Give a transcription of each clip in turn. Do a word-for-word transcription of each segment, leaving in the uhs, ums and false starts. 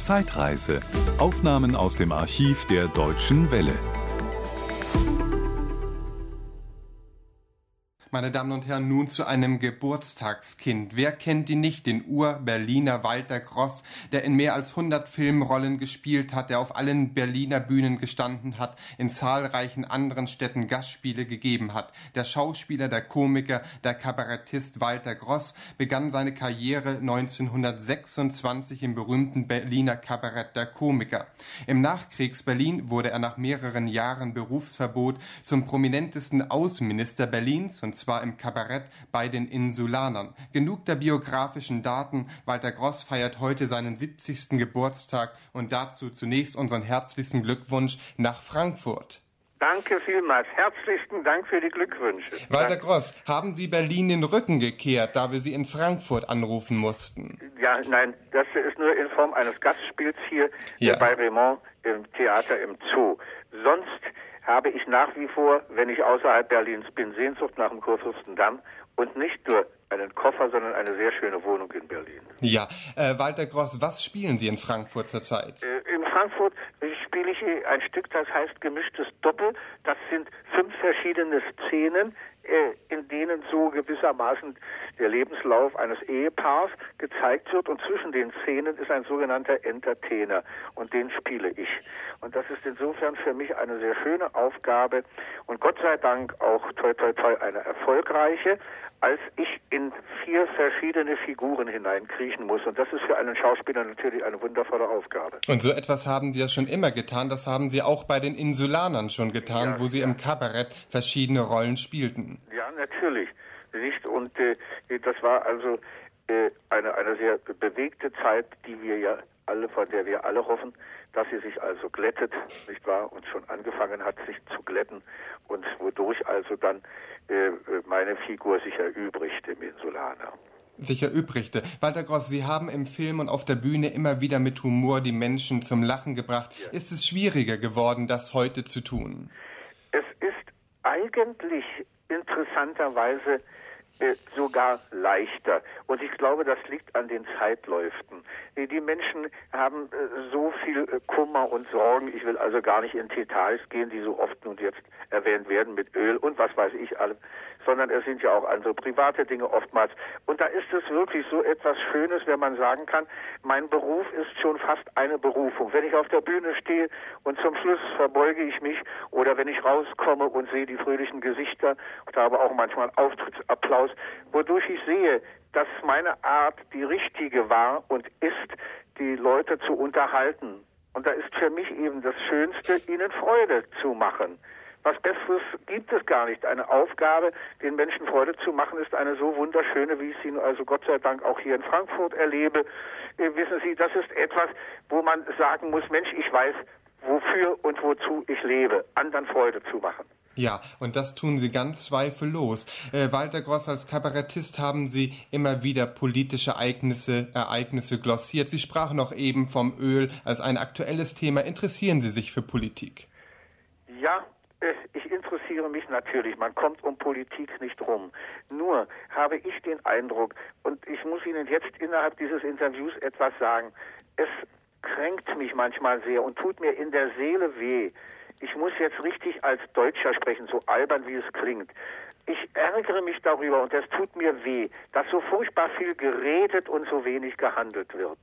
Zeitreise. Aufnahmen aus dem Archiv der Deutschen Welle. Meine Damen und Herren, nun zu einem Geburtstagskind. Wer kennt ihn nicht? Den Ur-Berliner Walter Gross, der in mehr als hundert Filmrollen gespielt hat, der auf allen Berliner Bühnen gestanden hat, in zahlreichen anderen Städten Gastspiele gegeben hat. Der Schauspieler, der Komiker, der Kabarettist Walter Gross begann seine Karriere neunzehnhundertsechsundzwanzig im berühmten Berliner Kabarett der Komiker. Im Nachkriegs-Berlin wurde er nach mehreren Jahren Berufsverbot zum prominentesten Außenminister Berlins, und zwar im Kabarett bei den Insulanern. Genug der biografischen Daten. Walter Gross feiert heute seinen siebzigsten Geburtstag und dazu zunächst unseren herzlichen Glückwunsch nach Frankfurt. Danke vielmals. Herzlichen Dank für die Glückwünsche. Walter Gross, haben Sie Berlin den Rücken gekehrt, da wir Sie in Frankfurt anrufen mussten? Ja, nein, das ist nur in Form eines Gastspiels hier ja. bei Raymond im Theater im Zoo. Sonst habe ich nach wie vor, wenn ich außerhalb Berlins bin, Sehnsucht nach dem Kurfürstendamm und nicht nur einen Koffer, sondern eine sehr schöne Wohnung in Berlin. Ja, äh, Walter Gross, was spielen Sie in Frankfurt zurzeit? Äh, in Frankfurt spiele ich ein Stück, das heißt Gemischtes Doppel. Das sind fünf verschiedene Szenen, äh, in denen so gewissermaßen der Lebenslauf eines Ehepaars gezeigt wird. Und zwischen den Szenen ist ein sogenannter Entertainer. Und den spiele ich. Und das ist insofern für mich eine sehr schöne Aufgabe. Und Gott sei Dank auch toi toi toi eine erfolgreiche, als ich in vier verschiedene Figuren hineinkriechen muss. Und das ist für einen Schauspieler natürlich eine wundervolle Aufgabe. Und so etwas haben Sie ja schon immer getan. Das haben Sie auch bei den Insulanern schon getan, ja, wo Sie ja. im Kabarett verschiedene Rollen spielten. Ja, natürlich. Nicht? Und äh, das war also äh, eine, eine sehr bewegte Zeit, die wir ja alle, von der wir alle hoffen, dass sie sich also glättet, nicht wahr? Und schon angefangen hat, sich zu glätten und wodurch also dann äh, meine Figur sich erübrigt im Insulaner. Sich erübrigte. Walter Gross, Sie haben im Film und auf der Bühne immer wieder mit Humor die Menschen zum Lachen gebracht. Ja. Ist es schwieriger geworden, das heute zu tun? Es ist eigentlich interessanterweise äh, sogar leichter. Und ich glaube, das liegt an den Zeitläuften. Die Menschen haben äh, so viel äh, Kummer und Sorgen. Ich will also gar nicht in Details gehen, die so oft nun jetzt erwähnt werden mit Öl und was weiß ich allem, sondern es sind ja auch andere private Dinge oftmals. Und da ist es wirklich so etwas Schönes, wenn man sagen kann, mein Beruf ist schon fast eine Berufung. Wenn ich auf der Bühne stehe und zum Schluss verbeuge ich mich oder wenn ich rauskomme und sehe die fröhlichen Gesichter und habe auch manchmal Auftrittsapplaus, wodurch ich sehe, dass meine Art die richtige war und ist, die Leute zu unterhalten. Und da ist für mich eben das Schönste, ihnen Freude zu machen. Was Besseres gibt es gar nicht. Eine Aufgabe, den Menschen Freude zu machen, ist eine so wunderschöne, wie ich sie also Gott sei Dank auch hier in Frankfurt erlebe. Äh, wissen Sie, das ist etwas, wo man sagen muss, Mensch, ich weiß, wofür und wozu ich lebe, anderen Freude zu machen. Ja, und das tun Sie ganz zweifellos. Äh, Walter Gross, als Kabarettist haben Sie immer wieder politische Ereignisse, Ereignisse glossiert. Sie sprachen noch eben vom Öl als ein aktuelles Thema. Interessieren Sie sich für Politik? Ja, ich interessiere mich natürlich, man kommt um Politik nicht rum. Nur habe ich den Eindruck, und ich muss Ihnen jetzt innerhalb dieses Interviews etwas sagen, es kränkt mich manchmal sehr und tut mir in der Seele weh. Ich muss jetzt richtig als Deutscher sprechen, so albern wie es klingt. Ich ärgere mich darüber und es tut mir weh, dass so furchtbar viel geredet und so wenig gehandelt wird.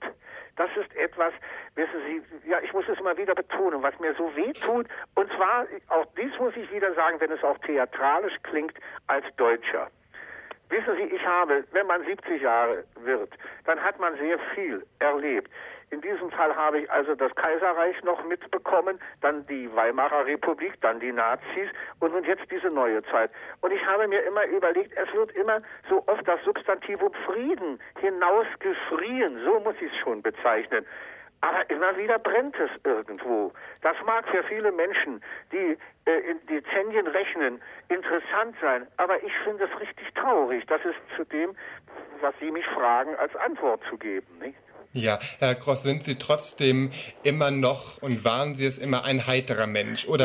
Das ist etwas, wissen Sie, ja, ich muss es immer wieder betonen, was mir so weh tut. Und zwar, auch dies muss ich wieder sagen, wenn es auch theatralisch klingt, als Deutscher. Wissen Sie, ich habe, wenn man siebzig Jahre wird, dann hat man sehr viel erlebt. In diesem Fall habe ich also das Kaiserreich noch mitbekommen, dann die Weimarer Republik, dann die Nazis und nun jetzt diese neue Zeit. Und ich habe mir immer überlegt, es wird immer so oft das Substantivum Frieden hinausgeschrien, so muss ich es schon bezeichnen. Aber immer wieder brennt es irgendwo. Das mag für viele Menschen, die äh, in Dezennien rechnen, interessant sein, aber ich finde es richtig traurig. Das ist zu dem, was Sie mich fragen, als Antwort zu geben, nicht? Ja, Herr Gross, sind Sie trotzdem immer noch und waren Sie es immer ein heiterer Mensch, oder?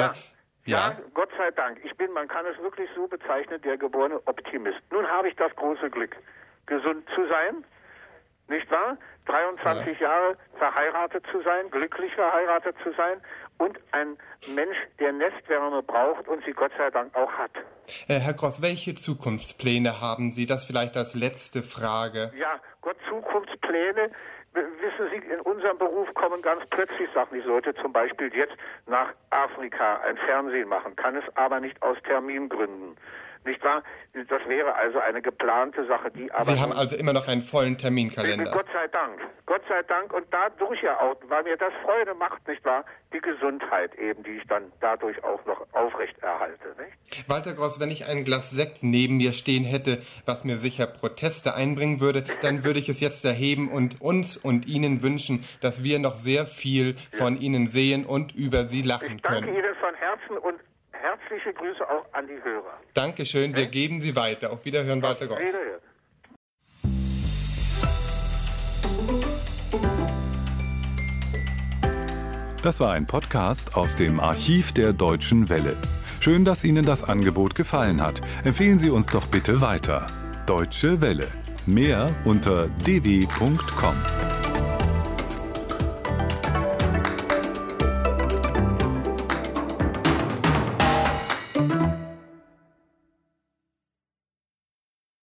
Ja. Ja, ja, Gott sei Dank. Ich bin, man kann es wirklich so bezeichnen, der geborene Optimist. Nun habe ich das große Glück, gesund zu sein, nicht wahr? dreiundzwanzig ja. Jahre verheiratet zu sein, glücklich verheiratet zu sein und ein Mensch, der Nestwärme braucht und sie Gott sei Dank auch hat. Äh, Herr Gross, welche Zukunftspläne haben Sie? Das vielleicht als letzte Frage. Ja, Gott, Zukunftspläne, wissen Sie, in unserem Beruf kommen ganz plötzlich Sachen. Ich sollte zum Beispiel jetzt nach Afrika ein Fernsehen machen, kann es aber nicht aus Termingründen. Nicht wahr? Das wäre also eine geplante Sache, die aber... Sie haben also immer noch einen vollen Terminkalender. Gott sei Dank. Gott sei Dank. Und dadurch ja auch, weil mir das Freude macht, nicht wahr? Die Gesundheit eben, die ich dann dadurch auch noch aufrechterhalte, nicht? Walter Gross, wenn ich ein Glas Sekt neben mir stehen hätte, was mir sicher Proteste einbringen würde, dann würde ich es jetzt erheben und uns und Ihnen wünschen, dass wir noch sehr viel von ja. Ihnen sehen und über Sie lachen können. Ich danke Ihnen von Herzen und herzliche Grüße auch an die Hörer. Dankeschön, wir geben Sie weiter. Auf Wiederhören, Walter Gross. Das war ein Podcast aus dem Archiv der Deutschen Welle. Schön, dass Ihnen das Angebot gefallen hat. Empfehlen Sie uns doch bitte weiter. Deutsche Welle. Mehr unter d w punkt com.